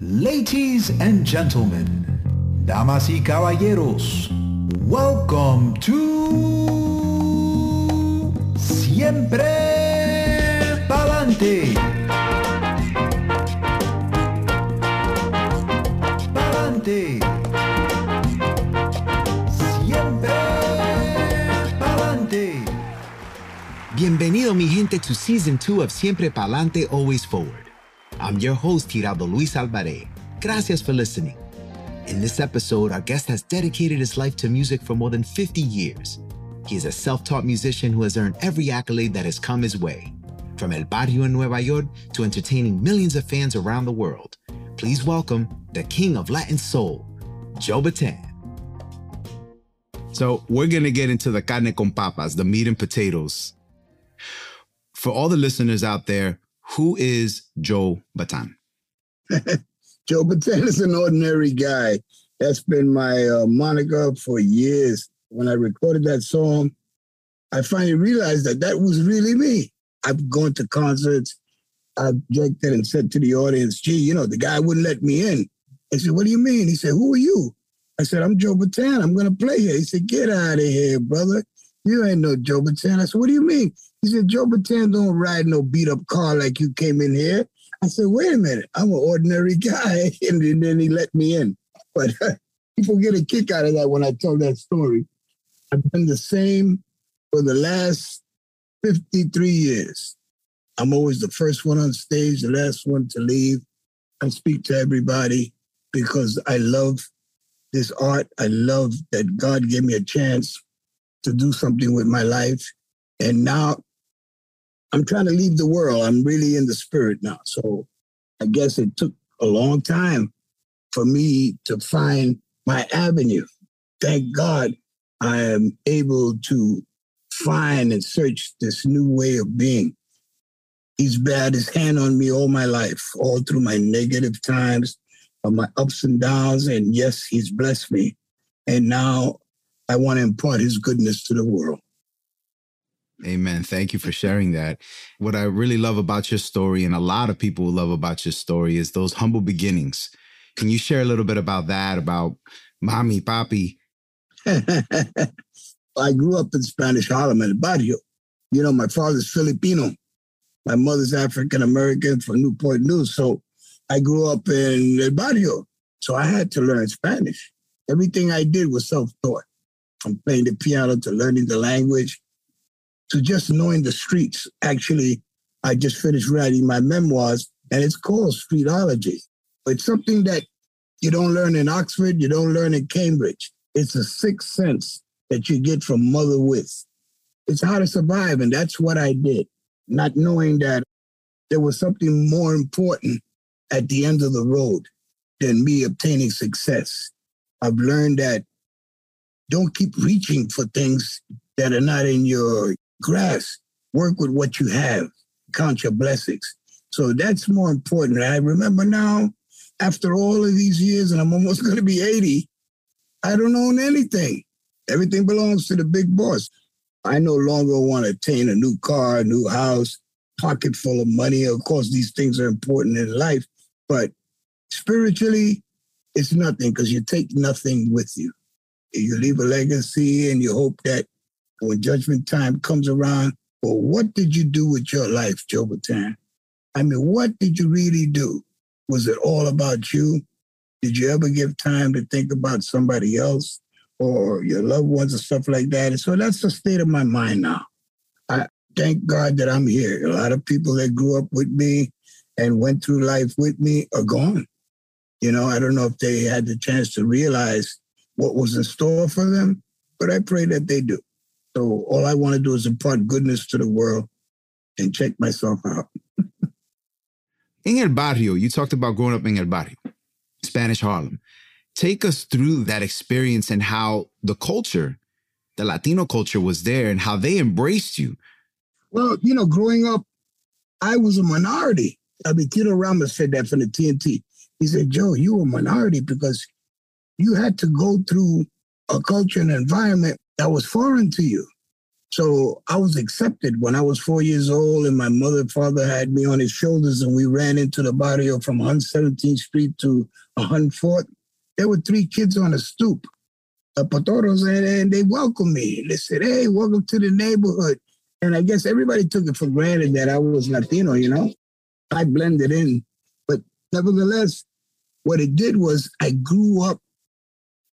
Ladies and gentlemen, damas y caballeros, welcome to Siempre Pa'lante. Pa'lante. Siempre Pa'lante. Bienvenido mi gente to Season 2 of Siempre Pa'lante, Always Forward. I'm your host, Tirado Luis Alvarez. Gracias for listening. In this episode, our guest has dedicated his life to music for more than 50 years. He is a self-taught musician who has earned every accolade that has come his way. From El Barrio in Nueva York to entertaining millions of fans around the world. Please welcome the king of Latin soul, Joe Bataan. So we're going to get into the carne con papas, the meat and potatoes. For all the listeners out there, who is Joe Bataan? Joe Bataan is an ordinary guy. That's been my moniker for years. When I recorded that song, I finally realized that that was really me. I've gone to concerts. I objected and said to the audience, gee, you know, the guy wouldn't let me in. I said, what do you mean? He said, who are you? I said, I'm Joe Bataan. I'm going to play here. He said, get out of here, brother. You ain't no Joe Bataan. I said, what do you mean? He said, Joe Bataan don't ride no beat-up car like you came in here. I said, wait a minute, I'm an ordinary guy. And then he let me in. But people get a kick out of that when I tell that story. I've been the same for the last 53 years. I'm always the first one on stage, the last one to leave. I speak to everybody because I love this art. I love that God gave me a chance to do something with my life. And now I'm trying to leave the world. I'm really in the spirit now. So I guess it took a long time for me to find my avenue. Thank God I am able to find and search this new way of being. He's had his hand on me all my life, all through my negative times, my ups and downs. And yes, he's blessed me. And now I want to impart his goodness to the world. Amen. Thank you for sharing that. What I really love about your story, and a lot of people love about your story, is those humble beginnings. Can you share a little bit about that, about mommy, papi? I grew up in Spanish Harlem, in El Barrio. You know, my father's Filipino. My mother's African-American from Newport News. So I grew up in El Barrio. So I had to learn Spanish. Everything I did was self-taught, from playing the piano to learning the language, to just knowing the streets. Actually, I just finished writing my memoirs, and it's called Streetology. It's something that you don't learn in Oxford, you don't learn in Cambridge. It's a sixth sense that you get from mother with. It's how to survive, and that's what I did, not knowing that there was something more important at the end of the road than me obtaining success. I've learned that don't keep reaching for things that are not in your grasp. Work with what you have. Count your blessings. So that's more important. I remember now, after all of these years, and I'm almost going to be 80, I don't own anything. Everything belongs to the big boss. I no longer want to attain a new car, a new house, pocket full of money. Of course, these things are important in life, but spiritually, it's nothing because you take nothing with you. You leave a legacy and you hope that when judgment time comes around, well, what did you do with your life, Joe Bataan? I mean, what did you really do? Was it all about you? Did you ever give time to think about somebody else or your loved ones or stuff like that? And so that's the state of my mind now. I thank God that I'm here. A lot of people that grew up with me and went through life with me are gone. You know, I don't know if they had the chance to realize what was in store for them, but I pray that they do. So all I want to do is impart goodness to the world and check myself out. In El Barrio, you talked about growing up in El Barrio, Spanish Harlem. Take us through that experience and how the culture, the Latino culture was there and how they embraced you. Well, you know, growing up, I was a minority. I mean, Kito Rama said that from the TNT. He said, Joe, you were a minority because you had to go through a culture and environment that was foreign to you. So I was accepted when I was 4 years old, and my mother and father had me on his shoulders, and we ran into the barrio from 117th Street to 104th. There were three kids on a stoop, patoros, and they welcomed me. They said, hey, welcome to the neighborhood. And I guess everybody took it for granted that I was Latino, you know? I blended in. But nevertheless, what it did was I grew up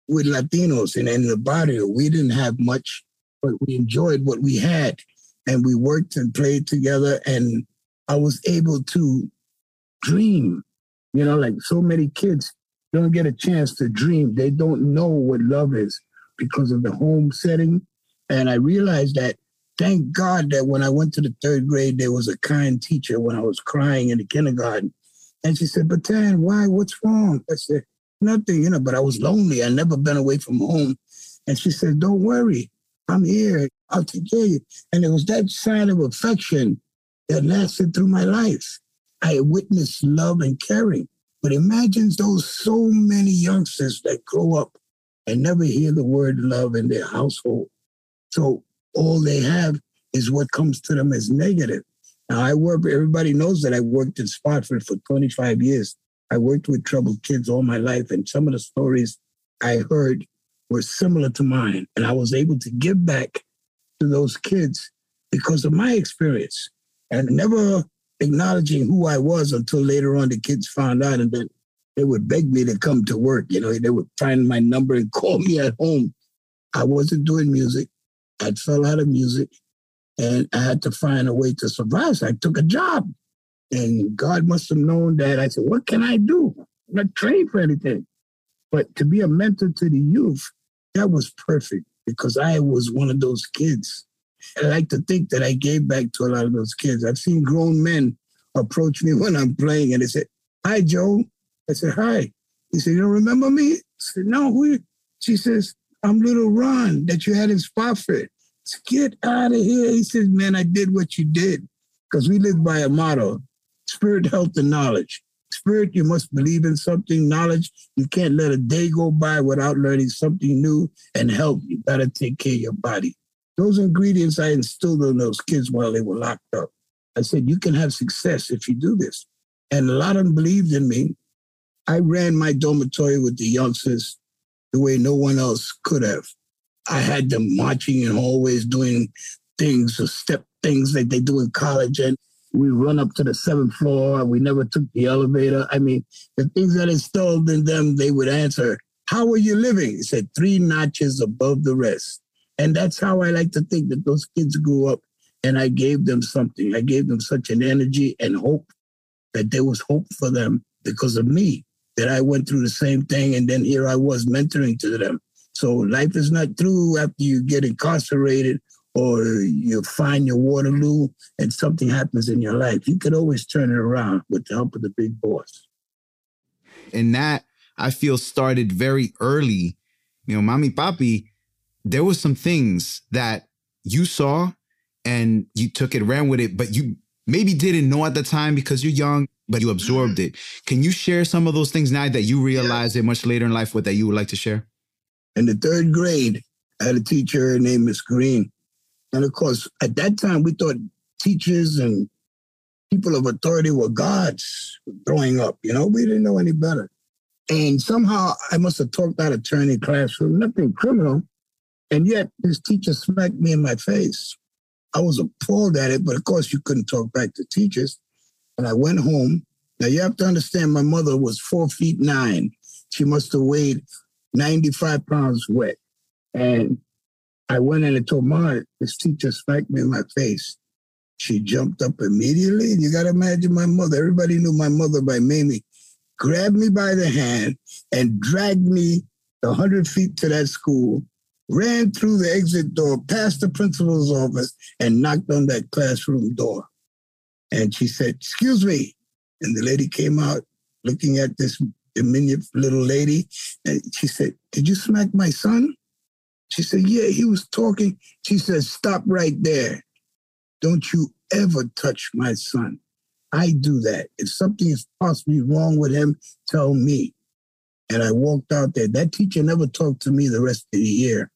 with Latinos, and in the barrio, we didn't have much, but we enjoyed what we had, and we worked and played together, and I was able to dream. You know, like so many kids don't get a chance to dream. They don't know what love is because of the home setting, and I realized that, thank God that when I went to the third grade, there was a kind teacher when I was crying in the kindergarten. And she said, Bataan, why? What's wrong? I said, nothing, you know, but I was lonely. I'd never been away from home. And she said, don't worry. I'm here. I'll take care of you. And it was that sign of affection that lasted through my life. I witnessed love and caring. But imagine those so many youngsters that grow up and never hear the word love in their household. So all they have is what comes to them as negative. Now, everybody knows that I worked in Spofford for 25 years. I worked with troubled kids all my life, and some of the stories I heard were similar to mine. And I was able to give back to those kids because of my experience and never acknowledging who I was until later on the kids found out, and then they would beg me to come to work. You know, they would find my number and call me at home. I wasn't doing music. I fell out of music, and I had to find a way to survive. So I took a job, and God must have known that. I said, what can I do? I'm not trained for anything. But to be a mentor to the youth, that was perfect because I was one of those kids. And I like to think that I gave back to a lot of those kids. I've seen grown men approach me when I'm playing, and they said, hi, Joe. I said, hi. He said, you don't remember me? I said, no, who are you? She says, I'm little Ron that you had in Spofford. Get out of here. He says, man, I did what you did. Because we live by a motto, spirit, health, and knowledge. Spirit, you must believe in something. Knowledge, you can't let a day go by without learning something new. And health, you got to take care of your body. Those ingredients I instilled in those kids while they were locked up. I said, you can have success if you do this. And a lot of them believed in me. I ran my dormitory with the youngsters the way no one else could have. I had them marching in hallways, doing things or step things that they do in college. And we run up to the seventh floor. We never took the elevator. I mean, the things that installed in them, they would answer, how are you living? He said, 3 notches above the rest. And that's how I like to think that those kids grew up. And I gave them something. I gave them such an energy and hope that there was hope for them because of me, that I went through the same thing. And then here I was mentoring to them. So life is not through after you get incarcerated or you find your Waterloo and something happens in your life. You could always turn it around with the help of the big boss. And that, I feel, started very early. You know, Mommy Papi, there were some things that you saw and you took it, ran with it, but you maybe didn't know at the time because you're young, but you absorbed it. Can you share some of those things now that you realized it much later in life, what that you would like to share? In the third grade, I had a teacher named Miss Green. And of course, at that time, we thought teachers and people of authority were gods growing up. You know, we didn't know any better. And somehow I must have talked out of turn in classroom, nothing criminal. And yet this teacher smacked me in my face. I was appalled at it, but of course you couldn't talk back to teachers. And I went home. Now you have to understand my mother was 4'9". She must have weighed 95 pounds wet. And I went in and told Ma, this teacher smacked me in my face. She jumped up immediately. You got to imagine my mother. Everybody knew my mother by Mamie. Grabbed me by the hand and dragged me 100 feet to that school, ran through the exit door, past the principal's office, and knocked on that classroom door. And she said, excuse me. And the lady came out looking at this diminutive little lady. And she said, did you smack my son? She said, yeah, he was talking. She said, stop right there. Don't you ever touch my son. I do that. If something is possibly wrong with him, tell me. And I walked out there. That teacher never talked to me the rest of the year.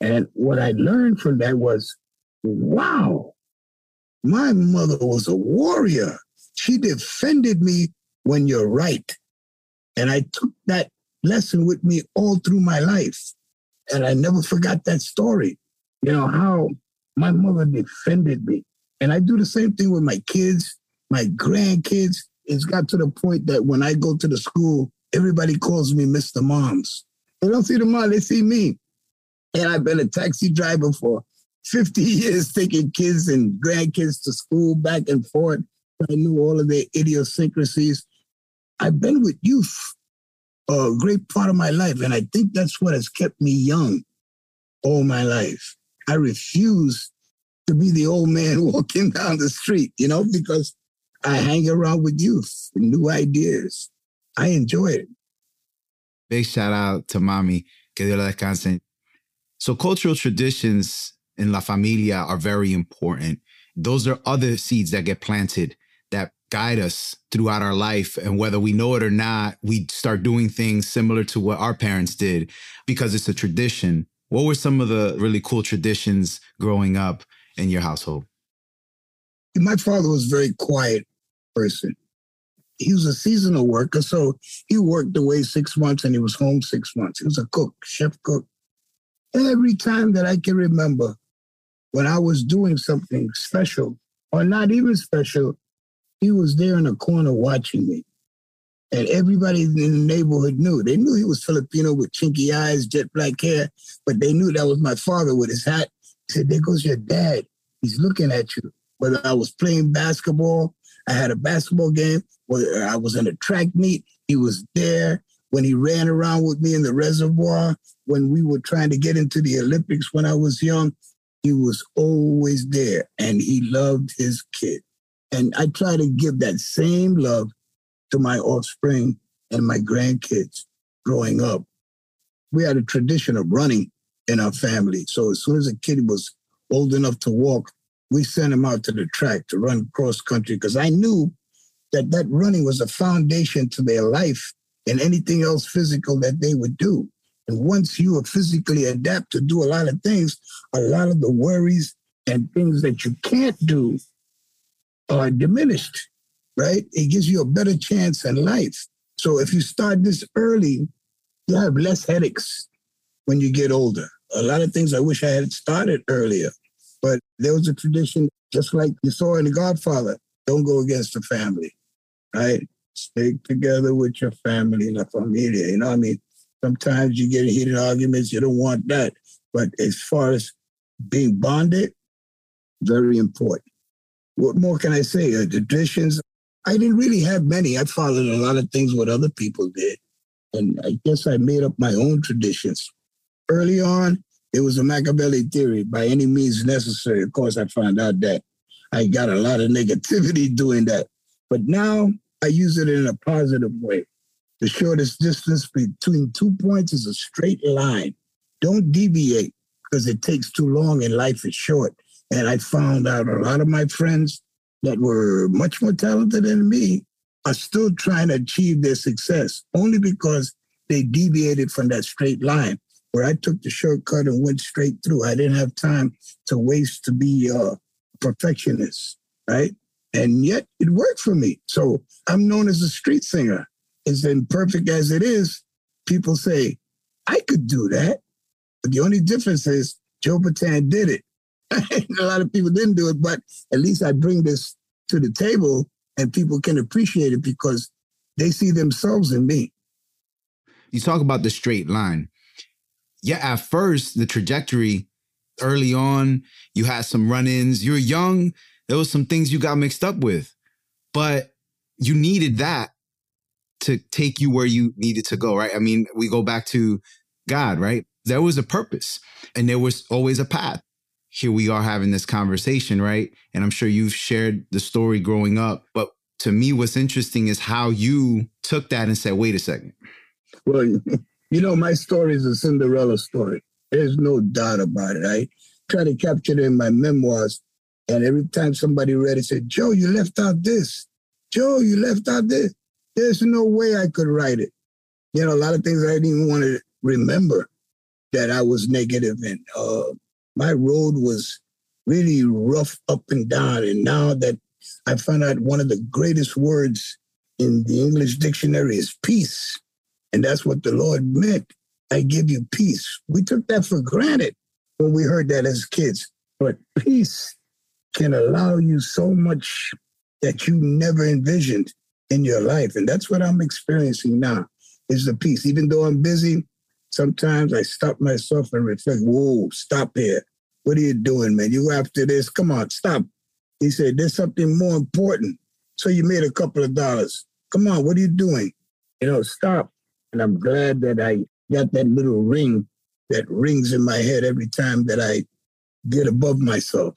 And what I learned from that was wow, my mother was a warrior. She defended me when you're right. And I took that lesson with me all through my life. And I never forgot that story, you know, how my mother defended me. And I do the same thing with my kids, my grandkids. It's got to the point that when I go to the school, everybody calls me Mr. Moms. They don't see the mom, they see me. And I've been a taxi driver for 50 years, taking kids and grandkids to school back and forth. I knew all of their idiosyncrasies. I've been with youth a great part of my life, and I think that's what has kept me young all my life. I refuse to be the old man walking down the street, you know, because I hang around with youth, new ideas. I enjoy it. Big shout out to Mommy. Que Dios la descanse. So cultural traditions in La Familia are very important. Those are other seeds that get planted that guide us throughout our life. And whether we know it or not, we start doing things similar to what our parents did because it's a tradition. What were some of the really cool traditions growing up in your household? My father was a very quiet person. He was a seasonal worker, so he worked away 6 months and he was home 6 months. He was a cook, chef cook. Every time that I can remember when I was doing something special or not even special, he was there in the corner watching me. And everybody in the neighborhood knew. They knew he was Filipino with chinky eyes, jet black hair, but they knew that was my father with his hat. He said, there goes your dad. He's looking at you. Whether I was playing basketball, I had a basketball game, whether I was in a track meet, he was there. When he ran around with me in the reservoir, when we were trying to get into the Olympics when I was young, he was always there, and he loved his kid. And I try to give that same love to my offspring and my grandkids growing up. We had a tradition of running in our family. So as soon as a kid was old enough to walk, we sent him out to the track to run cross country because I knew that that running was a foundation to their life and anything else physical that they would do. And once you are physically adapt to do a lot of things, a lot of the worries and things that you can't do are diminished, right? It gives you a better chance in life. So if you start this early, you have less headaches when you get older. A lot of things I wish I had started earlier. But there was a tradition, just like you saw in The Godfather, don't go against the family, right? Stick together with your family, la familia, you know what I mean? Sometimes you get in heated arguments, you don't want that. But as far as being bonded, very important. What more can I say? Traditions, I didn't really have many. I followed a lot of things what other people did. And I guess I made up my own traditions. Early on, it was a Machiavelli theory, by any means necessary. Of course, I found out that I got a lot of negativity doing that. But now I use it in a positive way. The shortest distance between 2 points is a straight line. Don't deviate because it takes too long and life is short. And I found out a lot of my friends that were much more talented than me are still trying to achieve their success only because they deviated from that straight line. Where I took the shortcut and went straight through. I didn't have time to waste to be a perfectionist, right? And yet it worked for me. So I'm known as a street singer. As imperfect as it is, people say, I could do that. But the only difference is Joe Bataan did it. A lot of people didn't do it, but at least I bring this to the table and people can appreciate it because they see themselves in me. You talk about the straight line. Yeah, at first, the trajectory, early on, you had some run-ins. You were young. There was some things you got mixed up with. But you needed that to take you where you needed to go, right? I mean, we go back to God, right? There was a purpose and there was always a path. Here we are having this conversation, right? And I'm sure you've shared the story growing up. But to me, what's interesting is how you took that and said, wait a second. Well, you know, my story is a Cinderella story. There's no doubt about it. I try to capture it in my memoirs. And every time somebody read it, said, Joe, you left out this. Joe, you left out this. There's no way I could write it. You know, a lot of things I didn't even want to remember that I was negative in. My road was really rough up and down. And now that I found out one of the greatest words in the English dictionary is peace. And that's what the Lord meant. I give you peace. We took that for granted when we heard that as kids. But peace can allow you so much that you never envisioned in your life. And that's what I'm experiencing now, is the peace. Even though I'm busy, sometimes I stop myself and reflect, whoa, stop here. What are you doing, man? You after this? Come on, stop. He said, there's something more important. So you made a couple of dollars. Come on, what are you doing? You know, stop. And I'm glad that I got that little ring that rings in my head every time that I get above myself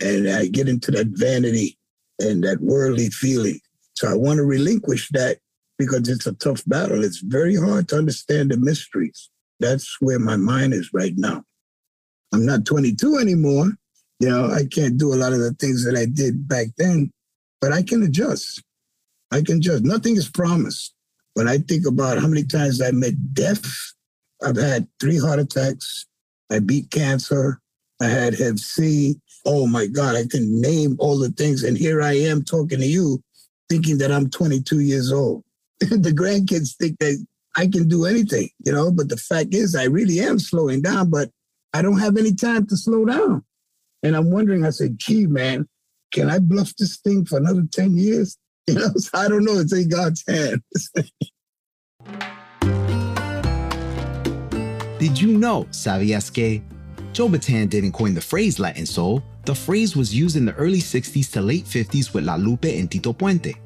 and I get into that vanity and that worldly feeling. So I want to relinquish that because it's a tough battle. It's very hard to understand the mysteries. That's where my mind is right now. I'm not 22 anymore. You know, I can't do a lot of the things that I did back then, but I can adjust. I can adjust. Nothing is promised. When I think about how many times I met death, I've had 3 heart attacks. I beat cancer. I had Hep C. Oh my God, I can name all the things. And here I am talking to you, thinking that I'm 22 years old. The grandkids think that I can do anything, you know, but the fact is I really am slowing down, but I don't have any time to slow down. And I'm wondering, I said, gee, man, can I bluff this thing for another 10 years? You know, so I don't know. It's in God's hands. Did you know, ¿sabías que? Joe Bataan didn't coin the phrase Latin soul. The phrase was used in the early 60s to late 50s with La Lupe and Tito Puente.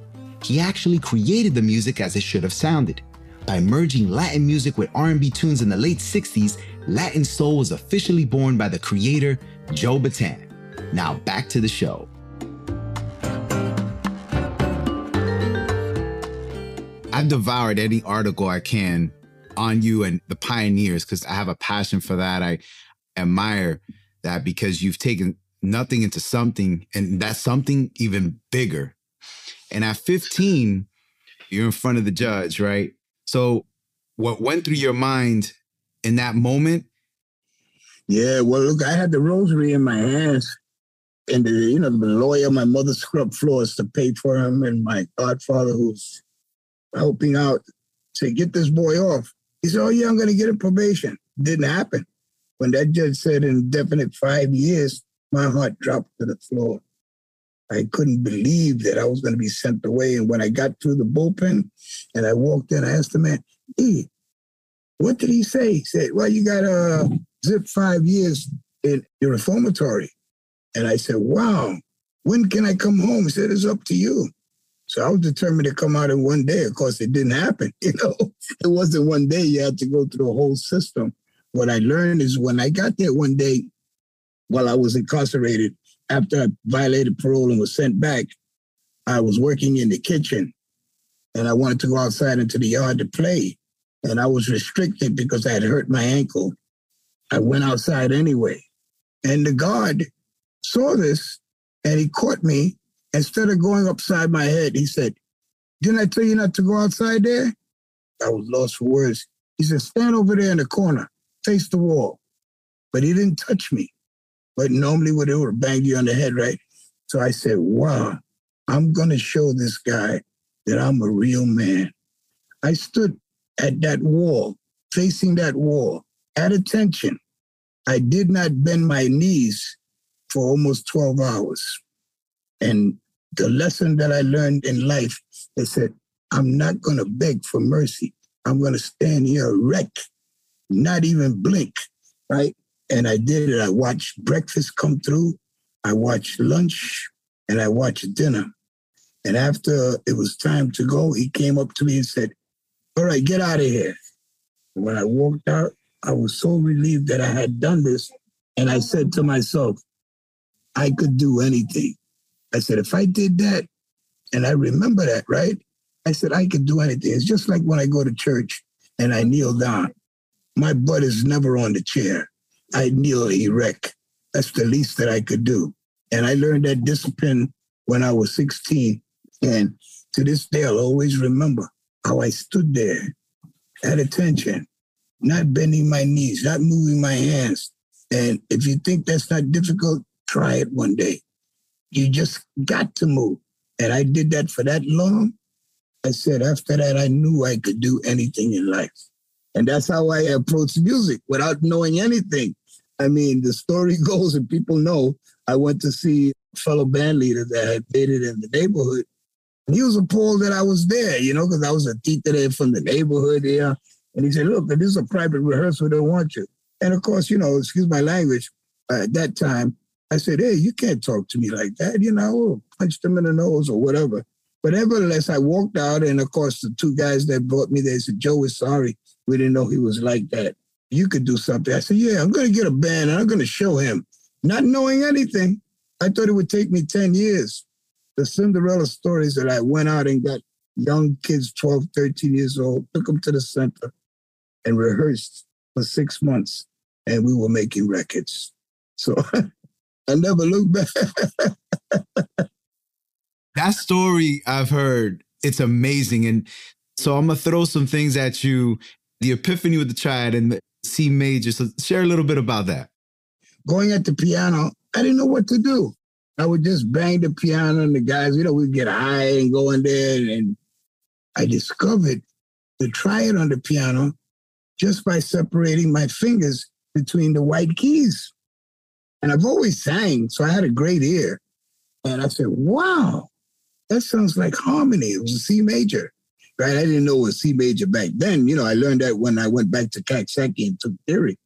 He actually created the music as it should have sounded. By merging Latin music with R&B tunes in the late 60s, Latin soul was officially born by the creator, Joe Bataan. Now back to the show. I've devoured any article I can on you and the pioneers because I have a passion for that. I admire that because you've taken nothing into something, and that's something even bigger. And at 15, you're in front of the judge, right? So what went through your mind in that moment? Yeah, well, look, I had the rosary in my hands. And, the lawyer, my mother scrubbed floors to pay for him. And my godfather, who's helping out, said, get this boy off. He said, oh, yeah, I'm going to get him probation. Didn't happen. When that judge said indefinite 5 years, my heart dropped to the floor. I couldn't believe that I was going to be sent away. And when I got through the bullpen and I walked in, I asked the man, hey, what did he say? He said, well, you got to zip 5 years in your reformatory. And I said, wow, when can I come home? He said, it's up to you. So I was determined to come out in one day. Of course, it didn't happen. You know, it wasn't one day. You had to go through the whole system. What I learned is when I got there one day while I was incarcerated, after I violated parole and was sent back, I was working in the kitchen and I wanted to go outside into the yard to play. And I was restricted because I had hurt my ankle. I went outside anyway. And the guard saw this and he caught me. Instead of going upside my head, he said, didn't I tell you not to go outside there? I was lost for words. He said, stand over there in the corner, face the wall. But he didn't touch me. But normally when they would bang you on the head, right? So I said, wow, I'm going to show this guy that I'm a real man. I stood at that wall, facing that wall, at attention. I did not bend my knees for almost 12 hours. And the lesson that I learned in life is that I'm not going to beg for mercy. I'm going to stand here erect, not even blink, right? And I did it. I watched breakfast come through. I watched lunch and I watched dinner. And after it was time to go, he came up to me and said, all right, get out of here. And when I walked out, I was so relieved that I had done this. And I said to myself, I could do anything. I said, if I did that, and I remember that, right? I said, I could do anything. It's just like when I go to church and I kneel down. My butt is never on the chair. I kneel erect. That's the least that I could do. And I learned that discipline when I was 16. And to this day, I'll always remember how I stood there at attention, not bending my knees, not moving my hands. And if you think that's not difficult, try it one day. You just got to move. And I did that for that long. I said, after that, I knew I could do anything in life. And that's how I approached music without knowing anything. I mean, the story goes, and people know, I went to see a fellow band leader that I had dated in the neighborhood. And he was appalled that I was there, you know, because I was a teacher there from the neighborhood here. And he said, look, this is a private rehearsal. They don't want you. And of course, you know, excuse my language, at that time, I said, hey, you can't talk to me like that. You know, I punched him in the nose or whatever. But nevertheless, I walked out. And of course, the two guys that brought me, they said, Joe, we're sorry. We didn't know he was like that. You could do something. I said, yeah, I'm going to get a band and I'm going to show him. Not knowing anything, I thought it would take me 10 years. The Cinderella stories that I went out and got young kids, 12, 13 years old, took them to the center and rehearsed for 6 months. And we were making records. So I never looked back. That story I've heard, it's amazing. And so I'm going to throw some things at you. The epiphany with the triad and the C major. So share a little bit about that. Going at the piano, I didn't know what to do. I would just bang the piano and the guys, you know, we'd get high and go in there. And I discovered the triad on the piano just by separating my fingers between the white keys. And I've always sang, so I had a great ear. And I said, wow, that sounds like harmony. It was a C major, right? I didn't know it was C major back then. You know, I learned that when I went back to Kaksaki and took theory.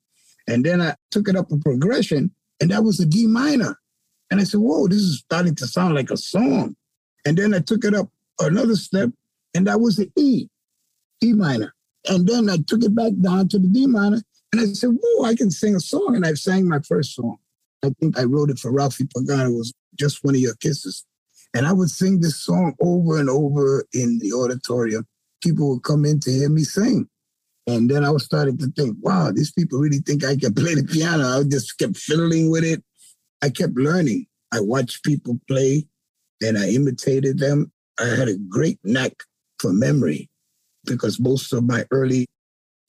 And then I took it up a progression, and that was a D minor. And I said, whoa, this is starting to sound like a song. And then I took it up another step, and that was an E, E minor. And then I took it back down to the D minor, and I said, whoa, I can sing a song. And I sang my first song. I think I wrote it for Ralphie Pagano. It was Just One of Your Kisses. And I would sing this song over and over in the auditorium. People would come in to hear me sing. And then I was starting to think, wow, these people really think I can play the piano. I just kept fiddling with it. I kept learning. I watched people play and I imitated them. I had a great knack for memory because most of my early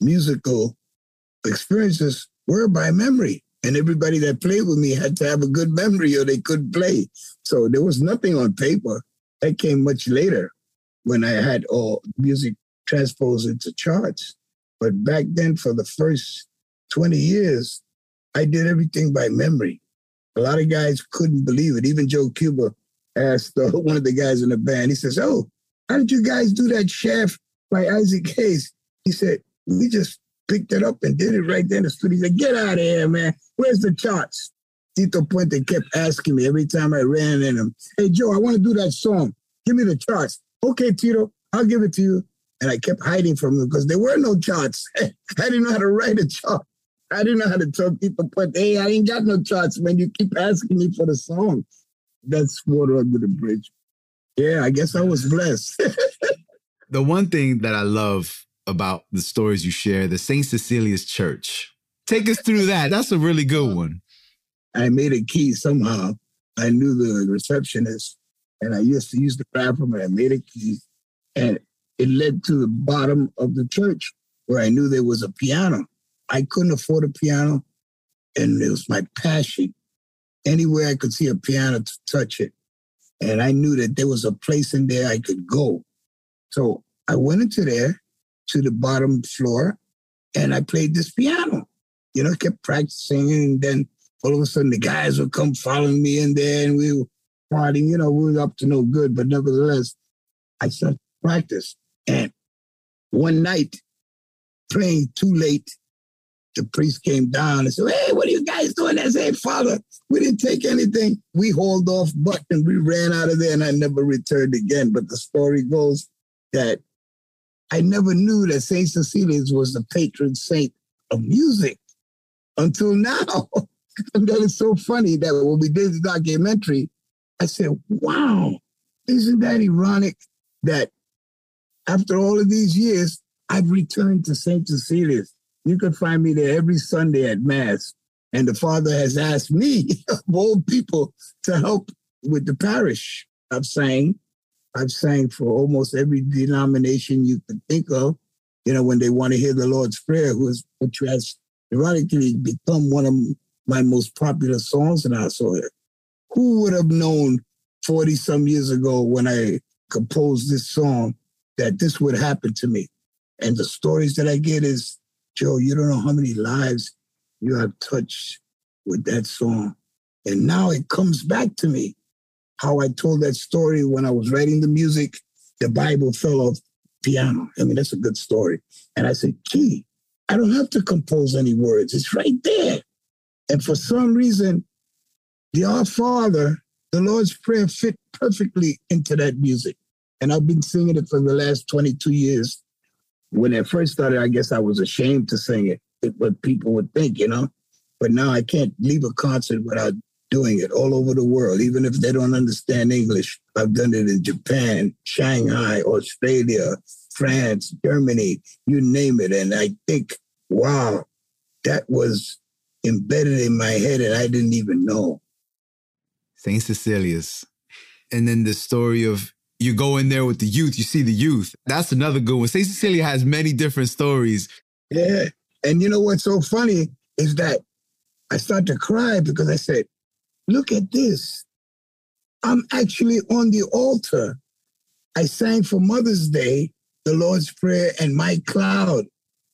musical experiences were by memory. And everybody that played with me had to have a good memory or they couldn't play. So there was nothing on paper. That came much later when I had all music transposed into charts. But back then, for the first 20 years, I did everything by memory. A lot of guys couldn't believe it. Even Joe Cuba asked one of the guys in the band, he says, oh, how did you guys do that Shaft by Isaac Hayes? He said, we just picked it up and did it right there in the studio. He said, get out of here, man. Where's the charts? Tito Puente kept asking me every time I ran in him, hey, Joe, I want to do that song. Give me the charts. Okay, Tito, I'll give it to you. And I kept hiding from him because there were no charts. I didn't know how to write a chart. I didn't know how to tell people, but hey, I ain't got no charts, man. You keep asking me for the song. That's water under the bridge. Yeah, I guess I was blessed. The one thing that I love about the stories you share, the St. Cecilia's Church. Take us through that. That's a really good one. I made a key somehow. I knew the receptionist, and I used to use the bathroom, and I made a key, and it led to the bottom of the church where I knew there was a piano. I couldn't afford a piano, and it was my passion. Anywhere I could see a piano, to touch it. And I knew that there was a place in there I could go. So I went into there, to the bottom floor, and I played this piano. You know, kept practicing, and then all of a sudden the guys would come following me in there, and we were partying. You know, we were up to no good, but nevertheless, I started to practice. And one night, playing too late, the priest came down and said, hey, what are you guys doing? I said, hey, Father, we didn't take anything. We hauled off butt and we ran out of there, and I never returned again. But the story goes that I never knew that St. Cecilia's was the patron saint of music until now. And that is so funny that when we did the documentary, I said, wow, isn't that ironic that after all of these years, I've returned to St. Cecilia's. You could find me there every Sunday at Mass. And the Father has asked me, of all people, to help with the parish. I've sang for almost every denomination you could think of. You know, when they want to hear the Lord's Prayer, which has ironically become one of my most popular songs in our soil. who would have known 40 some years ago when I composed this song that this would happen to me? And the stories that I get is, Joe, you don't know how many lives you have touched with that song. And now it comes back to me how I told that story when I was writing the music. The Bible fell off piano. I mean, that's a good story. And I said, gee, I don't have to compose any words. It's right there. And for some reason, the Our Father, the Lord's Prayer fit perfectly into that music. And I've been singing it for the last 22 years. When it first started, I guess I was ashamed to sing it, what people would think, you know. But now I can't leave a concert without doing it all over the world, even if they don't understand English. I've done it in Japan, Shanghai, Australia, France, Germany, you name it. And I think, wow, that was embedded in my head and I didn't even know. St. Cecilia's. And then the story of you go in there with the youth, you see the youth. That's another good one. St. Cecilia has many different stories. Yeah. And you know what's so funny is that I started to cry because I said, look at this. I'm actually on the altar. I sang for Mother's Day, the Lord's Prayer, and My Cloud.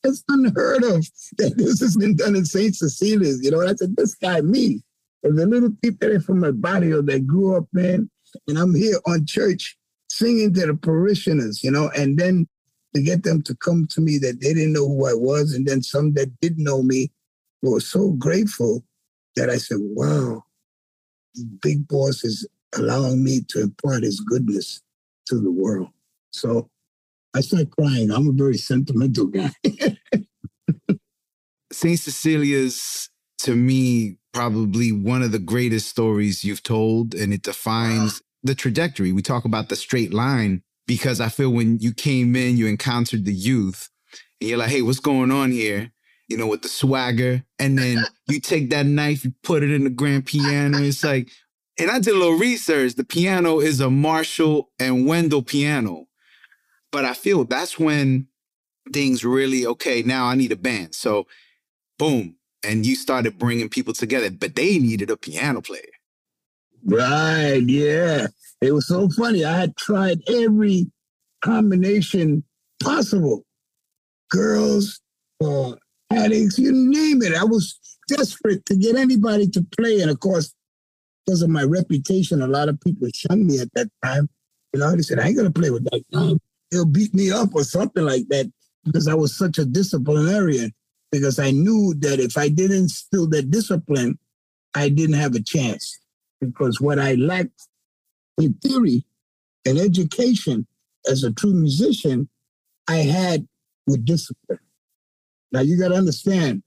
That's unheard of that this has been done in St. Cecilia's. You know, and I said, this guy, me, there's a little people from El Barrio that grew up in, and I'm here on church singing to the parishioners, you know, and then to get them to come to me that they didn't know who I was, and then some that did know me were so grateful that I said, wow, Big Boss is allowing me to impart his goodness to the world. So I started crying. I'm a very sentimental guy. St. Cecilia's, to me, probably one of the greatest stories you've told, and it defines the trajectory. We talk about the straight line because I feel when you came in, you encountered the youth, and you're like, hey, what's going on here? You know, with the swagger. And then you take that knife, you put it in the grand piano. It's like, and I did a little research. The piano is a Marshall and Wendell piano. But I feel that's when things really, okay, now I need a band. So boom. And you started bringing people together, but they needed a piano player. Right. Yeah. It was so funny. I had tried every combination possible. Girls, addicts, you name it. I was desperate to get anybody to play. And of course, because of my reputation, a lot of people shunned me at that time. You know, they said, I ain't going to play with that guy. He'll beat me up or something like that, because I was such a disciplinarian, because I knew that if I didn't instill that discipline, I didn't have a chance, because what I lacked in theory and education as a true musician, I had with discipline. Now, you got to understand,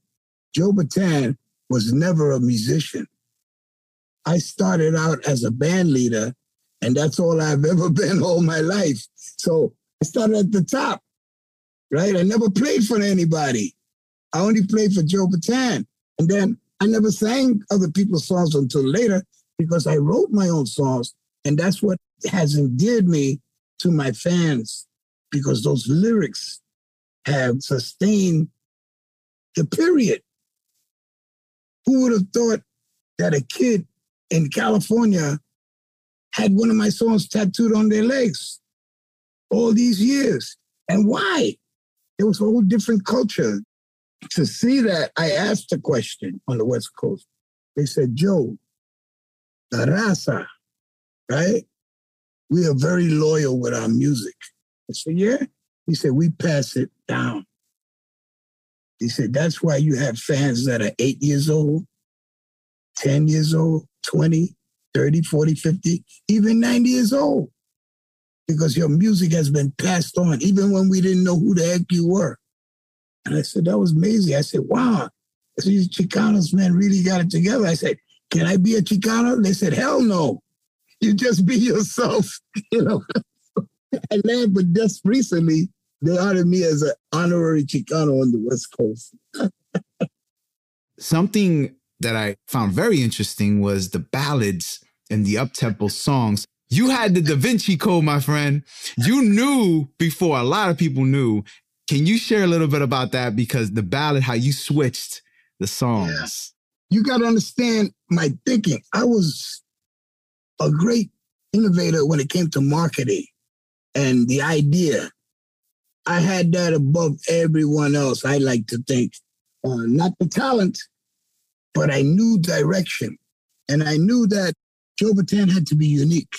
Joe Bataan was never a musician. I started out as a band leader, and that's all I've ever been all my life. So I started at the top, right? I never played for anybody. I only played for Joe Bataan. And then I never sang other people's songs until later, because I wrote my own songs. And that's what has endeared me to my fans, because those lyrics have sustained the period. Who would have thought that a kid in California had one of my songs tattooed on their legs all these years? And why? It was a whole different culture. To see that, I asked a question on the West Coast. They said, Joe, la raza, right? We are very loyal with our music. I said, yeah. He said, we pass it down. He said, that's why you have fans that are 8 years old, 10 years old, 20, 30, 40, 50, even 90 years old. Because your music has been passed on, even when we didn't know who the heck you were. And I said, that was amazing. I said, wow, these Chicanos, man, really got it together. I said, can I be a Chicano? They said, hell no. You just be yourself. You know, I laughed, but just recently, they honored me as an honorary Chicano on the West Coast. Something that I found very interesting was the ballads and the up-tempo songs. You had the Da Vinci Code, my friend. You knew before a lot of people knew. Can you share a little bit about that? Because the ballad, how you switched the songs. Yeah. You got to understand my thinking. I was a great innovator when it came to marketing and the idea. I had that above everyone else, I like to think. Not the talent, but I knew direction. And I knew that Joe Bataan had to be unique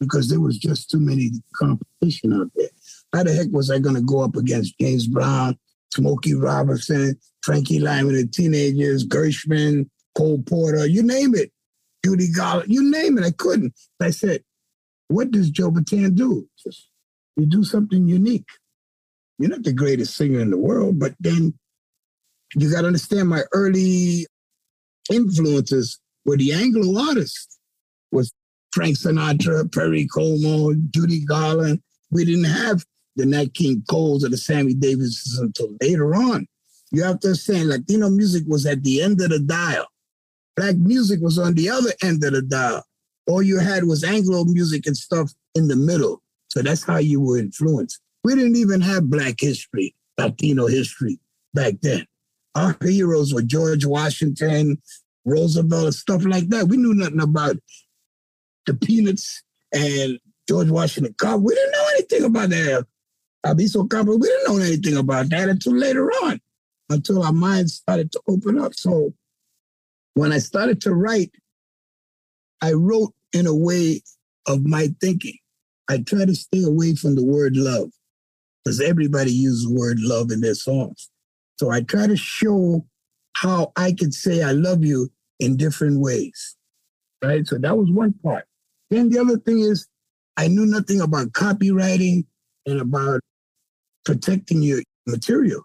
because there was just too many competition out there. How the heck was I going to go up against James Brown, Smokey Robinson, Frankie Lyman, the Teenagers, Gershwin, Cole Porter, you name it, Judy Garland, you name it, I couldn't. I said, what does Joe Bataan do? Just, you do something unique. You're not the greatest singer in the world, but then you got to understand my early influences were the Anglo artists, was Frank Sinatra, Perry Como, Judy Garland. We didn't have the Nat King Coles or the Sammy Davises until later on. You have to understand, Latino music was at the end of the dial. Black music was on the other end of the dial. All you had was Anglo music and stuff in the middle. So that's how you were influenced. We didn't even have Black history, Latino history back then. Our heroes were George Washington, Roosevelt, and stuff like that. We knew nothing about the Peanuts and George Washington Carver. We didn't know anything about that. Abiso Carver, we didn't know anything about that until later on, until our minds started to open up. So when I started to write, I wrote in a way of my thinking. I try to stay away from the word love because everybody uses the word love in their songs. So I try to show how I could say I love you in different ways, right? So that was one part. Then the other thing is I knew nothing about copywriting and about protecting your material.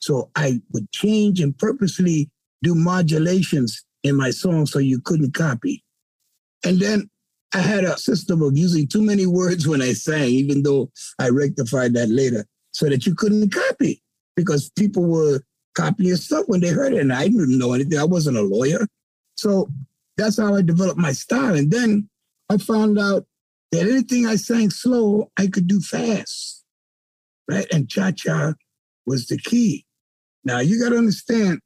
So I would change and purposely do modulations in my song so you couldn't copy. And then I had a system of using too many words when I sang, even though I rectified that later, so that you couldn't copy because people were copying stuff when they heard it. And I didn't know anything. I wasn't a lawyer. So that's how I developed my style. And then I found out that anything I sang slow, I could do fast, right? And cha-cha was the key. Now, you got to understand,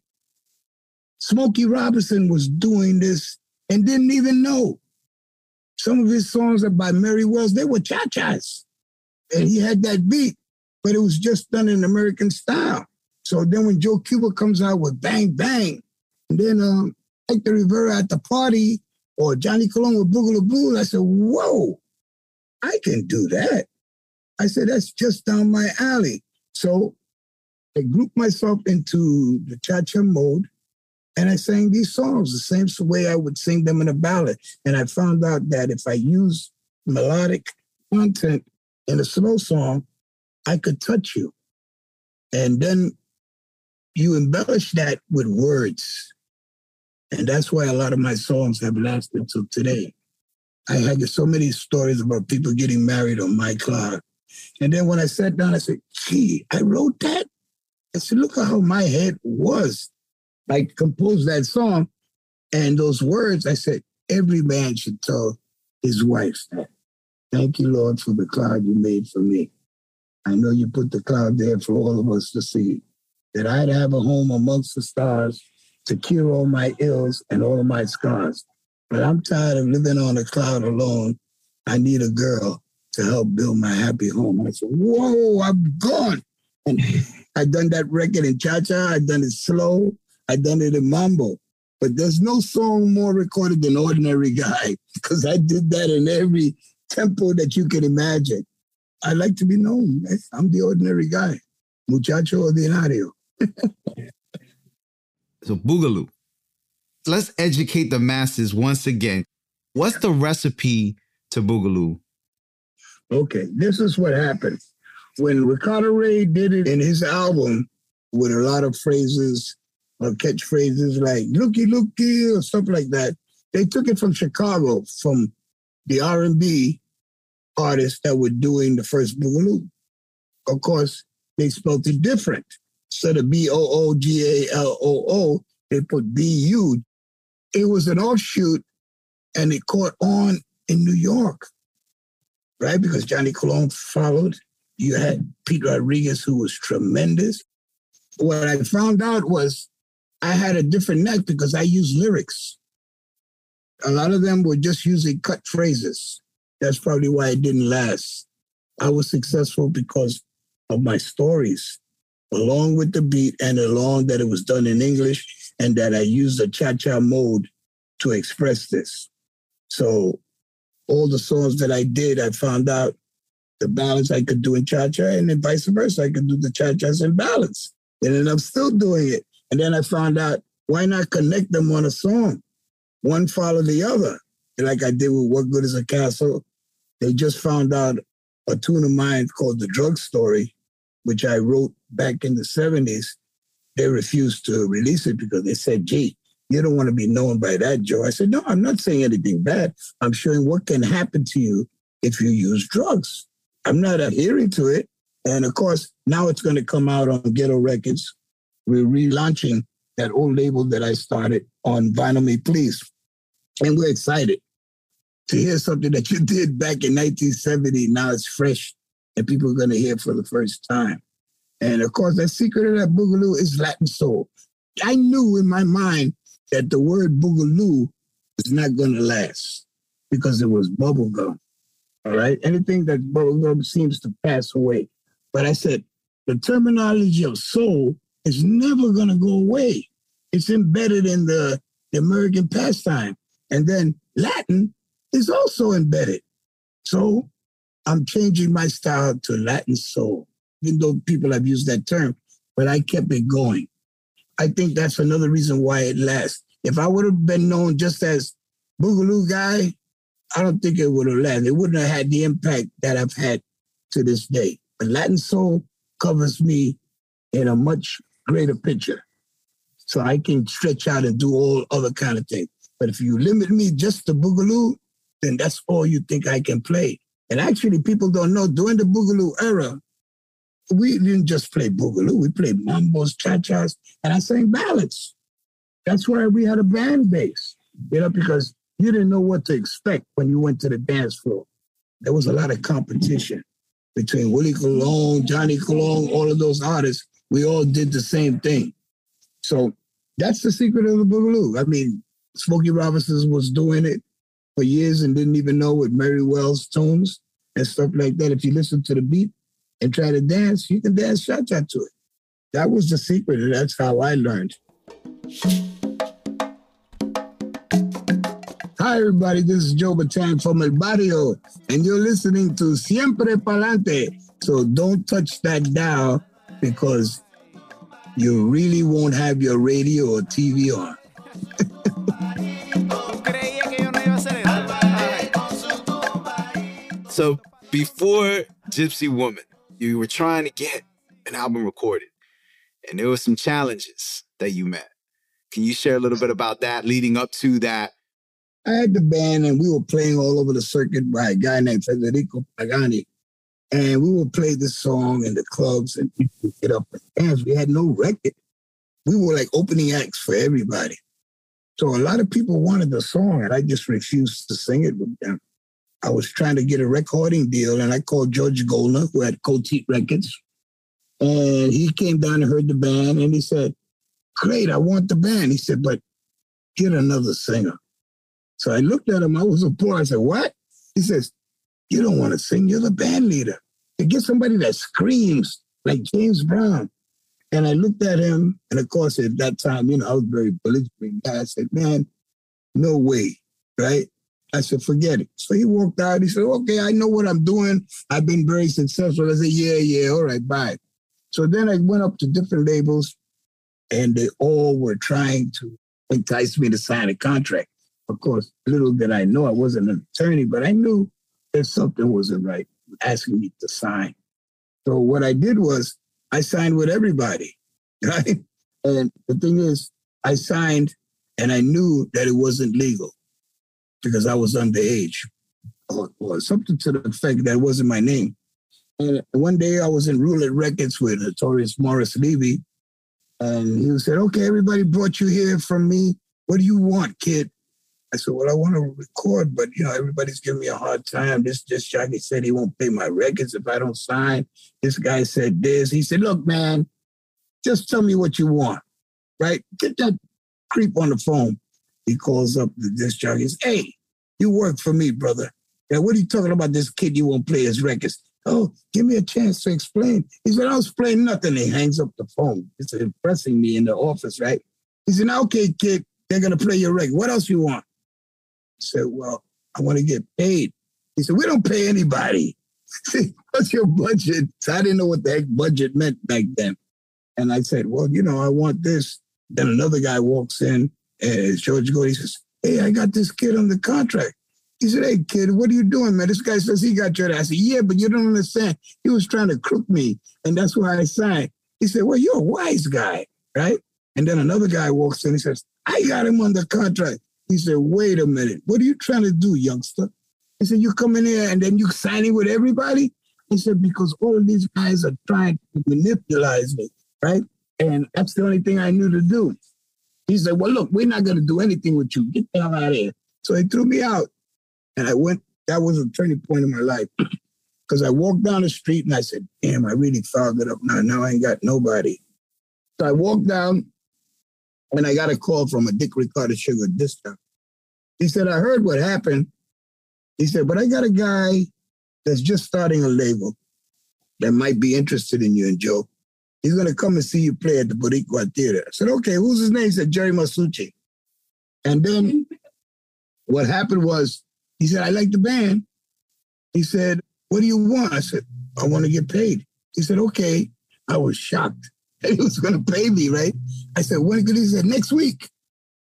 Smokey Robinson was doing this and didn't even know. Some of his songs are by Mary Wells. They were cha-chas. And he had that beat, but it was just done in American style. So then when Joe Cuba comes out with Bang Bang, and then Hector Rivera at the party, or Johnny Colon with Boogaloo Blues, I said, whoa, I can do that. I said, that's just down my alley. So I grouped myself into the cha-cha mode, and I sang these songs the same way I would sing them in a ballad. And I found out that if I used melodic content in a slow song, I could touch you. And then you embellish that with words. And that's why a lot of my songs have lasted till today. I had so many stories about people getting married on my clock. And then when I sat down, I said, gee, I wrote that? I said, look at how my head was. I composed that song and those words, I said, every man should tell his wife that. Thank you, Lord, for the cloud you made for me. I know you put the cloud there for all of us to see, that I'd have a home amongst the stars to cure all my ills and all of my scars. But I'm tired of living on a cloud alone. I need a girl to help build my happy home. I said, whoa, I'm gone. And I done that record in cha-cha. I done it slow. I done it in mambo, but there's no song more recorded than Ordinary Guy because I did that in every tempo that you can imagine. I like to be known. I'm the ordinary guy, muchacho ordinario. So Boogaloo, let's educate the masses once again. What's the recipe to Boogaloo? Okay, this is what happened. When Ricardo Ray did it in his album with a lot of phrases or catchphrases like looky looky or stuff like that. They took it from Chicago, from the R&B artists that were doing the first Boogaloo. Of course, they spelled it different. Instead of B-O-O-G-A-L-O-O, they put B-U. It was an offshoot, and it caught on in New York, right? Because Johnny Colon followed. You had Pete Rodriguez, who was tremendous. What I found out was I had a different neck because I used lyrics. a lot of them were just using cut phrases. That's probably why it didn't last. I was successful because of my stories, along with the beat and along that it was done in English and that I used a cha-cha mode to express this. So all the songs that I did, I found out the ballads I could do in cha-cha, and then vice versa, I could do the cha-chas in ballads. And then I'm still doing it. And then I found out, why not connect them on a song? One follow the other. And like I did with What Good Is a Castle, they just found out a tune of mine called The Drug Story, which I wrote back in the 70s. They refused to release it because they said, gee, you don't want to be known by that, Joe. I said, no, I'm not saying anything bad. I'm showing what can happen to you if you use drugs. I'm not adhering to it. And of course, now it's going to come out on Ghetto Records. We're relaunching that old label that I started on Vinyl Me Please. And we're excited to hear something that you did back in 1970. Now it's fresh and people are going to hear it for the first time. And of course, the secret of that boogaloo is Latin soul. I knew in my mind that the word boogaloo is not going to last because it was bubblegum. All right. Anything that's bubblegum seems to pass away. But I said, the terminology of soul is never going to go away. It's embedded in the American pastime. And then Latin is also embedded. So I'm changing my style to Latin soul, even though people have used that term, but I kept it going. I think that's another reason why it lasts. If I would have been known just as Boogaloo guy, I don't think it would have lasted. It wouldn't have had the impact that I've had to this day. But Latin soul covers me in a much greater picture. So I can stretch out and do all other kind of things. But if you limit me just to Boogaloo, then that's all you think I can play. And actually, people don't know, during the Boogaloo era, we didn't just play Boogaloo. We played mambos, cha-chas, and I sang ballads. That's why we had a band base, you know, because you didn't know what to expect when you went to the dance floor. There was a lot of competition between Willie Colon, Johnny Colon, all of those artists. We all did the same thing. So that's the secret of the Boogaloo. I mean, Smokey Robinson was doing it for years and didn't even know, with Mary Wells tunes and stuff like that. If you listen to the beat and try to dance, you can dance cha-cha to it. That was the secret, and that's how I learned. Hi, everybody. This is Joe Bataan from El Barrio, and you're listening to Siempre Pa'lante. So don't touch that dial, because you really won't have your radio or TV on. So before Gypsy Woman, you were trying to get an album recorded, and there were some challenges that you met. Can you share a little bit about that leading up to that? I had the band, and we were playing all over the circuit by a guy named Federico Pagani. And we would play this song in the clubs, and people would get up and dance. We had no record. We were like opening acts for everybody. So a lot of people wanted the song, and I just refused to sing it with them. I was trying to get a recording deal, and I called George Colon, who had Coteat Records. And he came down and heard the band, and he said, great, I want the band. He said, but get another singer. So I looked at him. I was appalled. I said, what? He says, you don't want to sing. You're the band leader. To get somebody that screams like James Brown. And I looked at him, and of course, at that time, you know, I was very belligerent guy. I said, man, no way, right? I said, forget it. So he walked out. He said, okay, I know what I'm doing. I've been very successful. I said, yeah, all right, bye. So then I went up to different labels, and they all were trying to entice me to sign a contract. Of course, little did I know, I wasn't an attorney, but I knew that something wasn't right, asking me to sign. So what I did was I signed with everybody, right? And the thing is, I signed, and I knew that it wasn't legal, because I was underage or something to the effect that wasn't my name. And one day I was in Roulette Records with Notorious Morris Levy, and he said, okay, everybody brought you here from me. What do you want, kid? I said, well, I want to record, but, you know, everybody's giving me a hard time. This jockey said he won't pay my records if I don't sign. This guy said this. He said, look, man, just tell me what you want, right? Get that creep on the phone. He calls up the disc jockey. He says, hey, you work for me, brother. Now, what are you talking about this kid? You won't play his records. Oh, give me a chance to explain. He said, I was playing nothing. He hangs up the phone. It's impressing me in the office, right? He said, okay, kid, they're going to play your record. What else you want? I said, well, I want to get paid. He said, we don't pay anybody. What's your budget? So I didn't know what the heck budget meant back then. And I said, well, you know, I want this. Then another guy walks in, George Gordon, he says, hey, I got this kid on the contract. He said, hey, kid, what are you doing, man? This guy says he got your ass. I said, yeah, but you don't understand. He was trying to crook me, and that's why I signed. He said, well, you're a wise guy, right? And then another guy walks in, he says, I got him on the contract. He said, wait a minute. What are you trying to do, youngster? He said, you come in here and then you signing with everybody? He said, because all of these guys are trying to manipulate me, right? And that's the only thing I knew to do. He said, well, look, we're not going to do anything with you. Get the hell out of here. So he threw me out. And I went, that was a turning point in my life. Because I walked down the street and I said, damn, I really fogged it up now. Now I ain't got nobody. So I walked down and I got a call from a Dick Ricardo Sugar discount. He said, I heard what happened. He said, but I got a guy that's just starting a label that might be interested in you and Joe. He's going to come and see you play at the Boricua Theater. I said, okay, who's his name? He said, Jerry Masucci. And then what happened was, he said, I like the band. He said, what do you want? I said, I want to get paid. He said, okay. I was shocked that he was going to pay me, right? I said, when could he? He said, next week.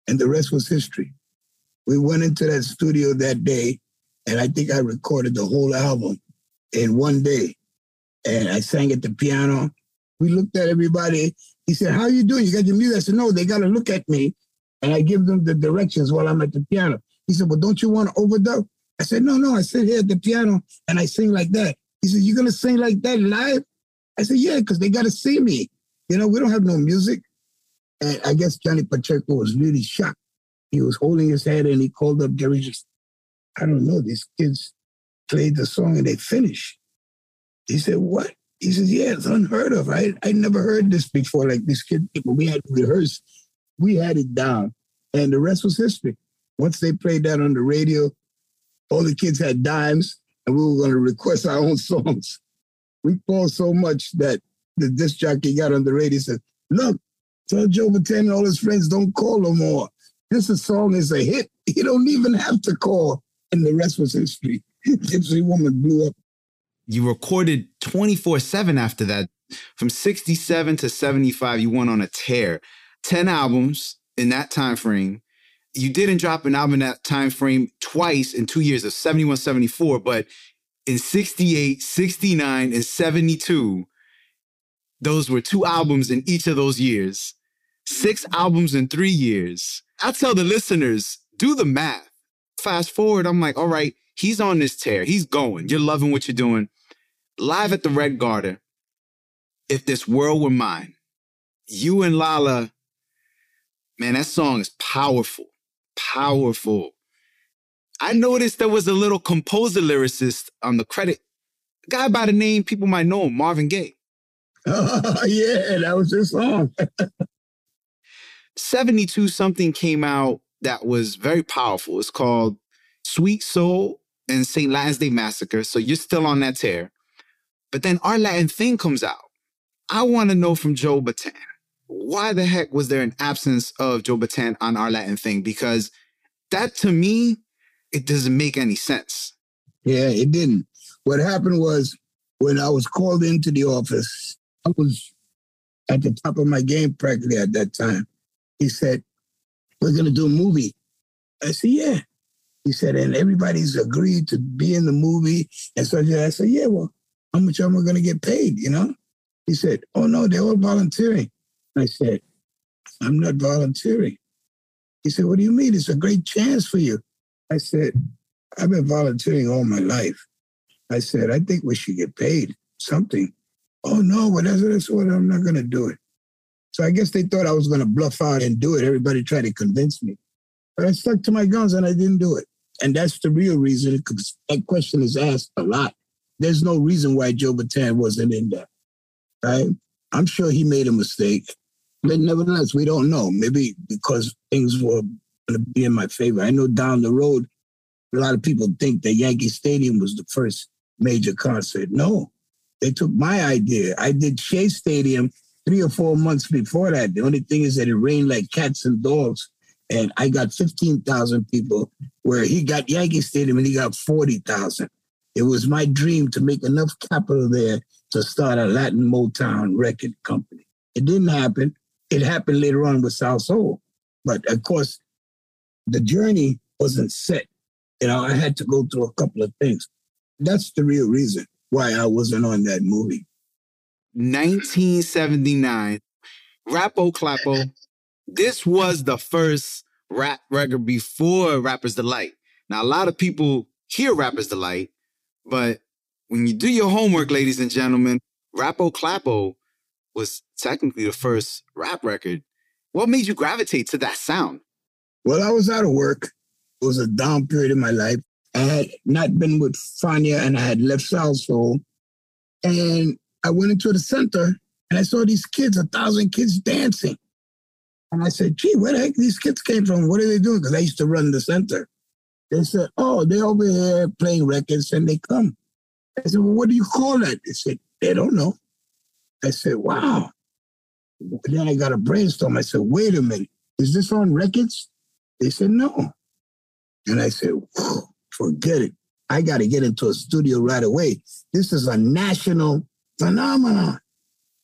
And the rest was history. We went into that studio that day, and I think I recorded the whole album in one day. And I sang at the piano. We looked at everybody. He said, how you doing? You got your music? I said, no, they got to look at me. And I give them the directions while I'm at the piano. He said, well, don't you want to overdub? I said, no. I sit here at the piano and I sing like that. He said, you're going to sing like that live? I said, yeah, because they got to see me. You know, we don't have no music. And I guess Johnny Pacheco was really shocked. He was holding his head and he called up Jerry. Just, I don't know, these kids played the song and they finished. He said, what? He says, yeah, it's unheard of. I never heard this before. Like this kid, we had rehearsed. We had it down. And the rest was history. Once they played that on the radio, all the kids had dimes, and we were going to request our own songs. We called so much that the disc jockey got on the radio and said, look, tell Joe Bataan and all his friends don't call no more. This song is a hit. He don't even have to call. And the rest was history. Gypsy Woman blew up. You recorded 24/7 after that. From 67 to 75, you went on a tear. 10 albums in that time frame. You didn't drop an album in that time frame twice in 2 years of 71, 74, but in 68, 69, and 72, those were 2 albums in each of those years, 6 albums in 3 years. I tell the listeners, do the math. Fast forward, I'm like, all right, he's on this tear. He's going. You're loving what you're doing. Live at the Red Garter, If This World Were Mine, you and Lala, man, that song is powerful. Powerful. I noticed there was a little composer lyricist on the credit. A guy by the name, people might know him, Marvin Gaye. Oh, yeah, that was his song. 72-something came out that was very powerful. It's called Sweet Soul and St. Latin's Day Massacre. So you're still on that tear. But then Our Latin Thing comes out. I want to know from Joe Bataan. Why the heck was there an absence of Joe Bataan on Our Latin Thing? Because that, to me, it doesn't make any sense. Yeah, it didn't. What happened was when I was called into the office, I was at the top of my game practically at that time. He said, we're going to do a movie. I said, yeah. He said, and everybody's agreed to be in the movie. And so I said, yeah, well, how much am I going to get paid, you know? He said, oh, no, they're all volunteering. I said, I'm not volunteering. He said, what do you mean? It's a great chance for you. I said, I've been volunteering all my life. I said, I think we should get paid something. Oh, no, well, that's what I'm not going to do it. So I guess they thought I was going to bluff out and do it. Everybody tried to convince me. But I stuck to my guns and I didn't do it. And that's the real reason, because that question is asked a lot. There's no reason why Joe Bataan wasn't in there, right? I'm sure he made a mistake. But nevertheless, we don't know. Maybe because things were going to be in my favor. I know down the road, a lot of people think that Yankee Stadium was the first major concert. No, they took my idea. I did Shea Stadium 3 or 4 months before that. The only thing is that it rained like cats and dogs, and I got 15,000 people, where he got Yankee Stadium and he got 40,000. It was my dream to make enough capital there to start a Latin Motown record company. It didn't happen. It happened later on with South Soul. But of course, the journey wasn't set. You know, I had to go through a couple of things. That's the real reason why I wasn't on that movie. 1979, Rap-O-Clap-O. This was the first rap record before Rapper's Delight. Now, a lot of people hear Rapper's Delight, but when you do your homework, ladies and gentlemen, Rap-O-Clap-O was technically the first rap record. What made you gravitate to that sound? Well, I was out of work. It was a down period in my life. I had not been with Fania, and I had left South Soul. And I went into the center, and I saw these kids, 1,000 kids dancing. And I said, gee, where the heck these kids came from? What are they doing? Because I used to run the center. They said, oh, they're over here playing records, and they come. I said, well, what do you call that? They said, they don't know. I said, wow. Then I got a brainstorm. I said, wait a minute. Is this on records? They said, no. And I said, forget it. I got to get into a studio right away. This is a national phenomenon.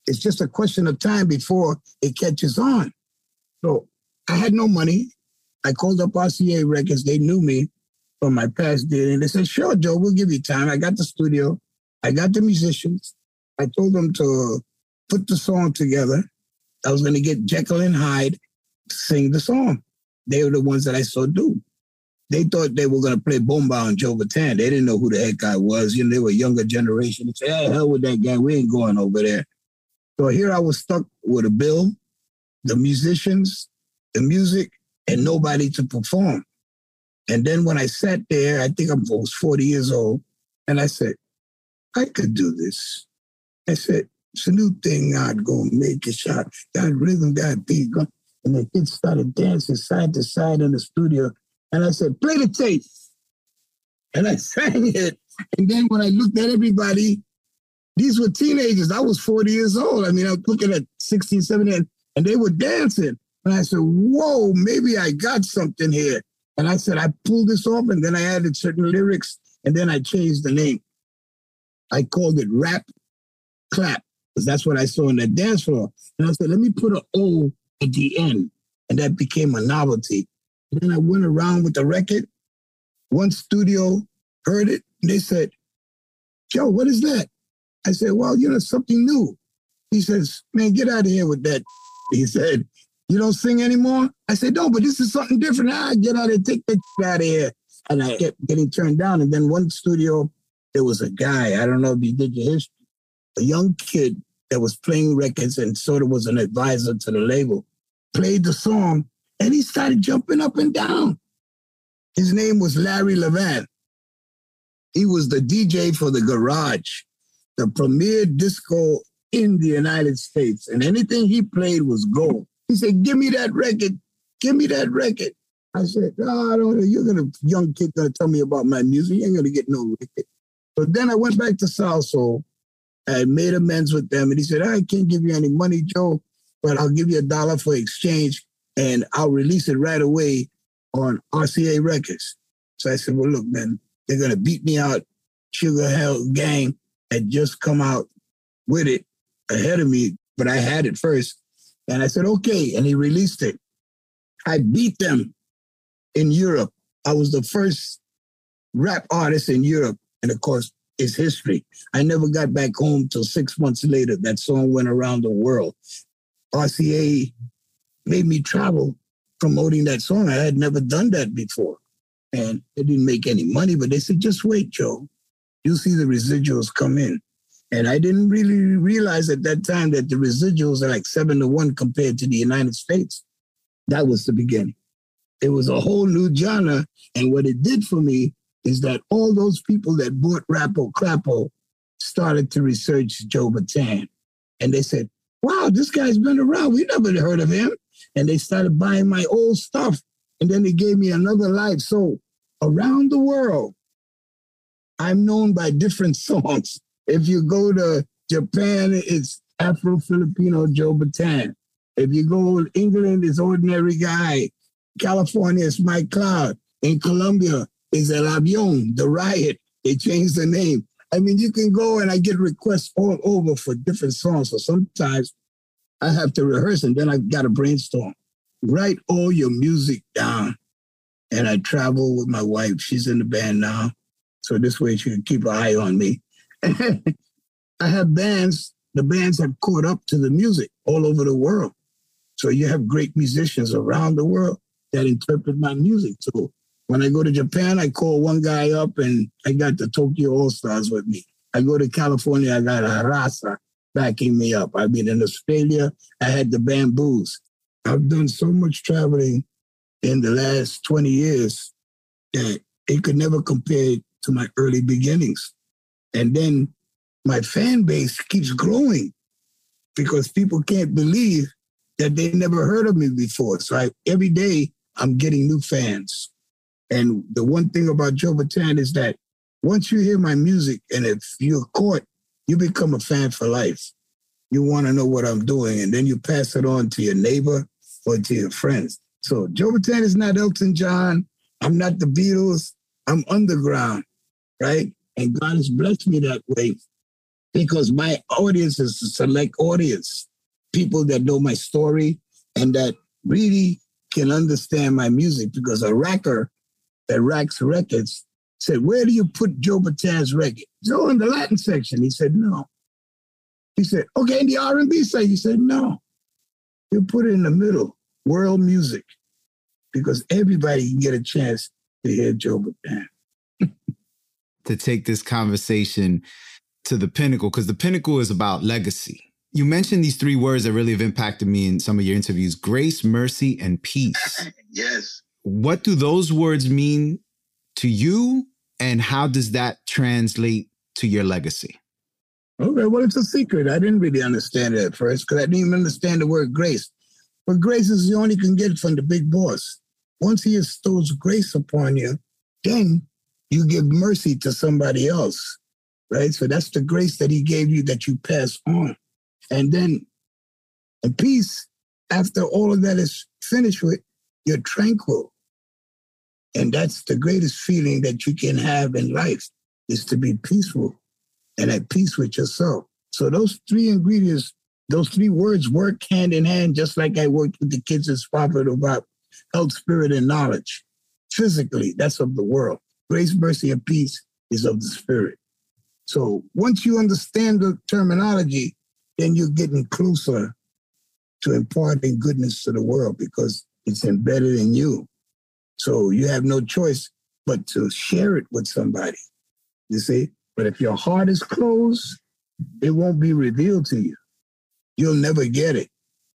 It's just a question of time before it catches on. So I had no money. I called up RCA Records. They knew me from my past deal. And they said, sure, Joe, we'll give you time. I got the studio. I got the musicians. I told them to put the song together. I was going to get Jekyll and Hyde to sing the song. They were the ones that I saw do. They thought they were going to play Bomba and Joe Bataan. They didn't know who the heck I was. You know, they were a younger generation. They said, hey, hell with that guy. We ain't going over there. So here I was stuck with a bill, the musicians, the music, and nobody to perform. And then when I sat there, I think I was 40 years old, and I said, I could do this. I said, it's a new thing. I'm going to make it. That rhythm got beat. And the kids started dancing side to side in the studio. And I said, play the tape. And I sang it. And then when I looked at everybody, these were teenagers. I was 40 years old. I mean, I was looking at 16, 17, and they were dancing. And I said, whoa, maybe I got something here. And I said, I pulled this off, and then I added certain lyrics, and then I changed the name. I called it Rap-Clap, because that's what I saw on the dance floor. And I said, let me put an O at the end. And that became a novelty. Then I went around with the record. One studio heard it, and they said, Joe, what is that? I said, well, you know, something new. He says, man, get out of here with that. He said, you don't sing anymore? I said, no, but this is something different. I get out of here, take that out of here. And I kept getting turned down. And then one studio, there was a guy, I don't know if you did your history, a young kid that was playing records and sort of was an advisor to the label, played the song. And he started jumping up and down. His name was Larry Levan. He was the DJ for the Garage, the premier disco in the United States. And anything he played was gold. He said, give me that record. Give me that record. I said, no, I don't know. You're going to, young kid going to tell me about my music. You ain't going to get no record. But then I went back to South Soul. I made amends with them. And he said, I can't give you any money, Joe, but I'll give you $1 for exchange. And I'll release it right away on RCA Records. So I said, well, look, man, they're going to beat me out. Sugar Hill Gang had just come out with it ahead of me, but I had it first. And I said, okay. And he released it. I beat them in Europe. I was the first rap artist in Europe. And of course, it's history. I never got back home till 6 months later. That song went around the world. RCA made me travel promoting that song. I had never done that before. And it didn't make any money, but they said, just wait, Joe. You'll see the residuals come in. And I didn't really realize at that time that the residuals are like 7 to 1 compared to the United States. That was the beginning. It was a whole new genre. And what it did for me is that all those people that bought Rap-O-Clap-O started to research Joe Bataan. And they said, wow, this guy's been around. We never heard of him. And they started buying my old stuff. And then he gave me another life. So around the world, I'm known by different songs. If you go to Japan, it's Afro-Filipino Joe Bataan. If you go to England, it's Ordinary Guy. California, it's Mike Cloud. In Colombia, it's El Avión, The Riot. They changed the name. I mean, you can go, and I get requests all over for different songs. So sometimes I have to rehearse, and then I've got to brainstorm. Write all your music down. And I travel with my wife. She's in the band now. So this way she can keep an eye on me. I have bands. The bands have caught up to the music all over the world. So you have great musicians around the world that interpret my music. So when I go to Japan, I call one guy up and I got the Tokyo All-Stars with me. I go to California, I got Arasa backing me up. I mean, in Australia, I had the Bamboos. I've done so much traveling in the last 20 years that it could never compare to my early beginnings. And then my fan base keeps growing because people can't believe that they never heard of me before. So every day I'm getting new fans. And the one thing about Joe Bataan is that once you hear my music and if you're caught, you become a fan for life. You want to know what I'm doing and then you pass it on to your neighbor or to your friends. So Joe Bataan is not Elton John. I'm not the Beatles. I'm underground, right? And God has blessed me that way because my audience is a select audience, people that know my story and that really can understand my music because a racker that racks records said, where do you put Joe Bataan's record? Joe, in the Latin section. He said, no. He said, okay, in the R&B section. He said, no. You put it in the middle, world music, because everybody can get a chance to hear Joe Bataan. To take this conversation to the pinnacle, because the pinnacle is about legacy. You mentioned these three words that really have impacted me in some of your interviews, grace, mercy, and peace. Yes. What do those words mean to you, and how does that translate to your legacy? Okay, well, it's a secret. I didn't really understand it at first because I didn't even understand the word grace. But grace is the only you can get from the big boss. Once he bestows grace upon you, then you give mercy to somebody else, right? So that's the grace that he gave you that you pass on. And then in peace, after all of that is finished with, you're tranquil. And that's the greatest feeling that you can have in life is to be peaceful and at peace with yourself. So those three ingredients, those three words work hand in hand, just like I worked with the kids at Spofford about health, spirit, and knowledge. Physically, that's of the world. Grace, mercy, and peace is of the spirit. So once you understand the terminology, then you're getting closer to imparting goodness to the world because it's embedded in you. So you have no choice but to share it with somebody, you see? But if your heart is closed, it won't be revealed to you. You'll never get it.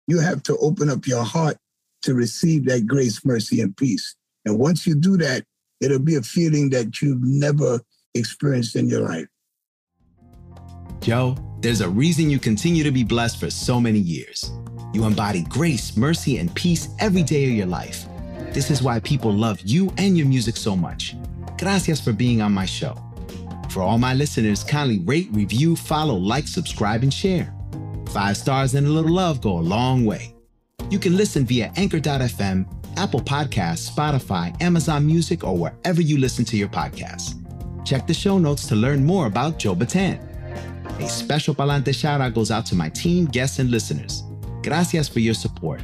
You have to open up your heart to receive that grace, mercy, and peace. And once you do that, it'll be a feeling that you've never experienced in your life. Joe, there's a reason you continue to be blessed for so many years. You embody grace, mercy, and peace every day of your life. This is why people love you and your music so much. Gracias for being on my show. For all my listeners, kindly rate, review, follow, like, subscribe, and share. 5 stars and a little love go a long way. You can listen via Anchor.fm, Apple Podcasts, Spotify, Amazon Music, or wherever you listen to your podcasts. Check the show notes to learn more about Joe Bataan. A special Pa'lante shout-out goes out to my team, guests, and listeners. Gracias for your support.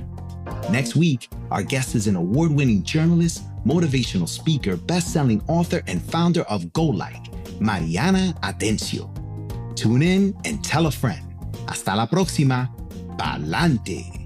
Next week, our guest is an award-winning journalist, motivational speaker, best-selling author, and founder of Go Like, Mariana Atencio. Tune in and tell a friend. Hasta la próxima. Pa'lante.